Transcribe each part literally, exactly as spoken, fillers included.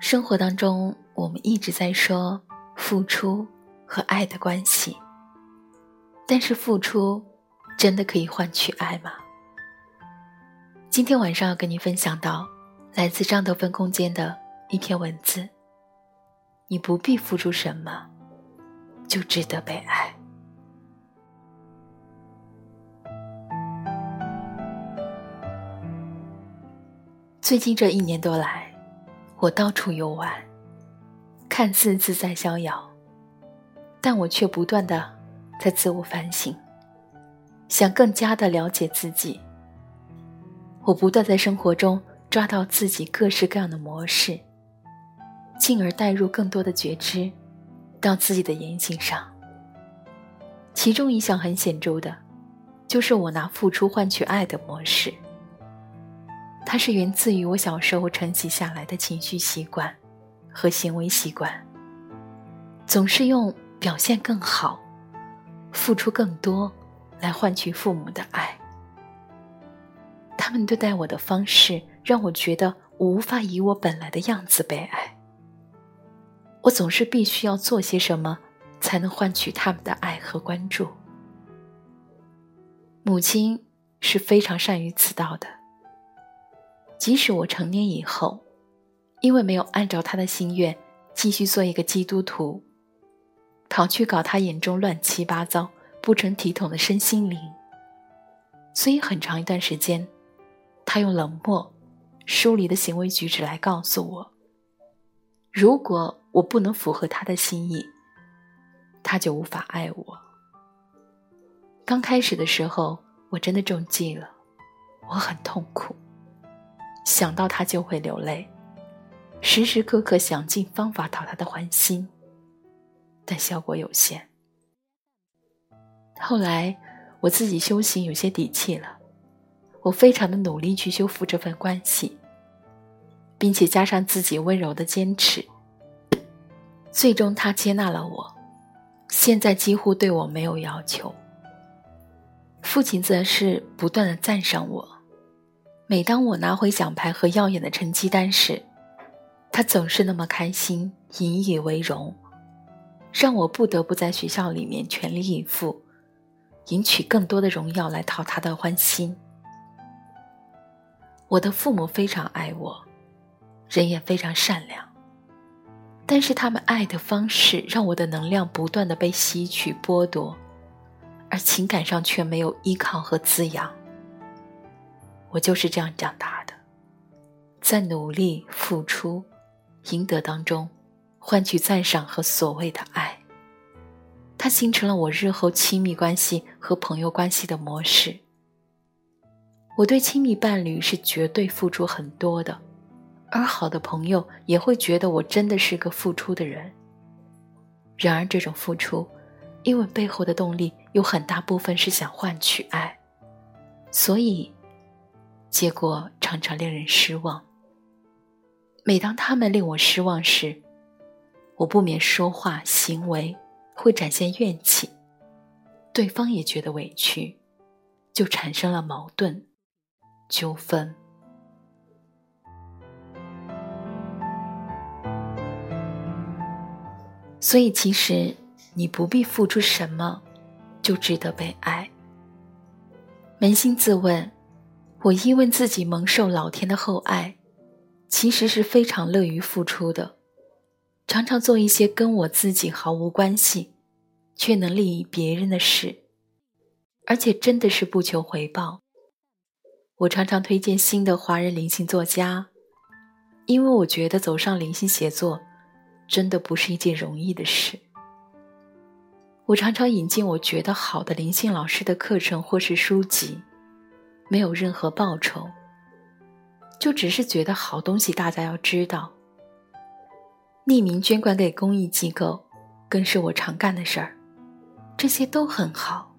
生活当中，我们一直在说付出和爱的关系，但是付出真的可以换取爱吗？今天晚上要跟你分享到来自张德芬空间的一篇文字，你不必付出什么，就值得被爱。最近这一年多来，我到处游玩，看似自在逍遥，但我却不断地在自我反省，想更加地了解自己。我不断在生活中抓到自己各式各样的模式，进而带入更多的觉知到自己的言行上。其中一项很显著的，就是我拿付出换取爱的模式。它是源自于我小时候承袭下来的情绪习惯和行为习惯，总是用表现更好、付出更多来换取父母的爱。他们对待我的方式让我觉得我无法以我本来的样子被爱，我总是必须要做些什么才能换取他们的爱和关注。母亲是非常善于此道的，即使我成年以后，因为没有按照他的心愿继续做一个基督徒，跑去搞他眼中乱七八糟、不成体统的身心灵，所以很长一段时间，他用冷漠、疏离的行为举止来告诉我，如果我不能符合他的心意，他就无法爱我。刚开始的时候，我真的中计了，我很痛苦。想到他就会流泪，时时刻刻想尽方法讨他的欢心，但效果有限。后来我自己修行有些底气了，我非常的努力去修复这份关系，并且加上自己温柔的坚持，最终他接纳了我，现在几乎对我没有要求。父亲则是不断的赞赏我，每当我拿回奖牌和耀眼的成绩单时，他总是那么开心，引以为荣，让我不得不在学校里面全力以赴，赢取更多的荣耀来讨他的欢心。我的父母非常爱我，人也非常善良，但是他们爱的方式让我的能量不断地被吸取剥夺，而情感上却没有依靠和滋养。我就是这样长大的，在努力、付出、赢得当中，换取赞赏和所谓的爱。它形成了我日后亲密关系和朋友关系的模式。我对亲密伴侣是绝对付出很多的，而好的朋友也会觉得我真的是个付出的人。然而这种付出，因为背后的动力有很大部分是想换取爱，所以结果常常令人失望。每当他们令我失望时，我不免说话行为会展现怨气，对方也觉得委屈，就产生了矛盾、纠纷。所以其实你不必付出什么，就值得被爱。扪心自问，我因为自己蒙受老天的厚爱，其实是非常乐于付出的，常常做一些跟我自己毫无关系，却能利益别人的事，而且真的是不求回报。我常常推荐新的华人灵性作家，因为我觉得走上灵性写作，真的不是一件容易的事。我常常引进我觉得好的灵性老师的课程或是书籍，没有任何报酬，就只是觉得好东西大家要知道。匿名捐款给公益机构更是我常干的事儿，这些都很好。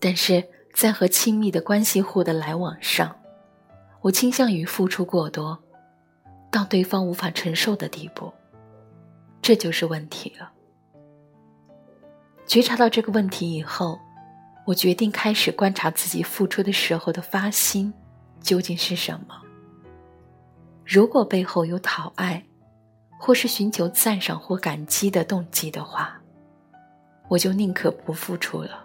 但是在和亲密的关系户的来往上，我倾向于付出过多，到对方无法承受的地步，这就是问题了。觉察到这个问题以后，我决定开始观察自己付出的时候的发心究竟是什么。如果背后有讨爱或是寻求赞赏或感激的动机的话，我就宁可不付出了。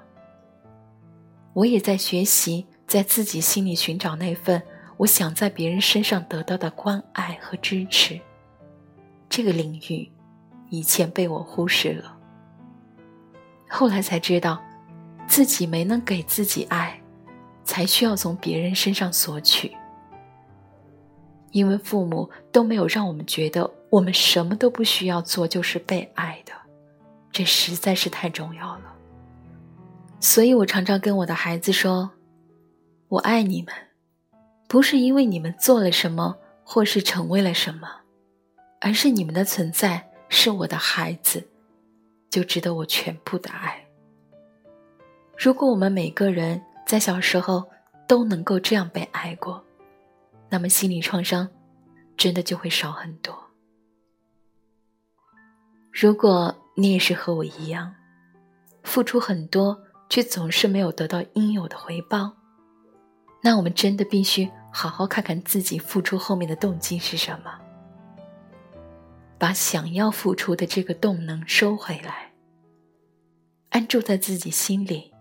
我也在学习，在自己心里寻找那份我想在别人身上得到的关爱和支持。这个领域以前被我忽视了，后来才知道自己没能给自己爱，才需要从别人身上索取。因为父母都没有让我们觉得我们什么都不需要做就是被爱的，这实在是太重要了。所以我常常跟我的孩子说，我爱你们，不是因为你们做了什么或是成为了什么，而是你们的存在是我的孩子，就值得我全部的爱。如果我们每个人在小时候都能够这样被爱过，那么心理创伤真的就会少很多。如果你也是和我一样，付出很多却总是没有得到应有的回报，那我们真的必须好好看看自己付出后面的动机是什么，把想要付出的这个动能收回来，安住在自己心里，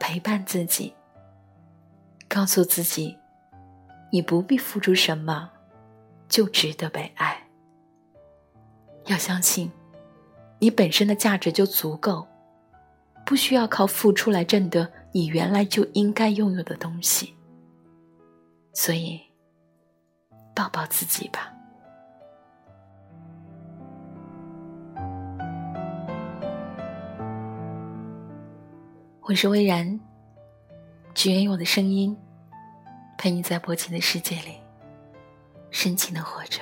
陪伴自己，告诉自己你不必付出什么就值得被爱。要相信你本身的价值就足够，不需要靠付出来挣得你原来就应该拥有的东西。所以抱抱自己吧。我是微然，只愿用我的声音陪你在薄情的世界里深情地活着。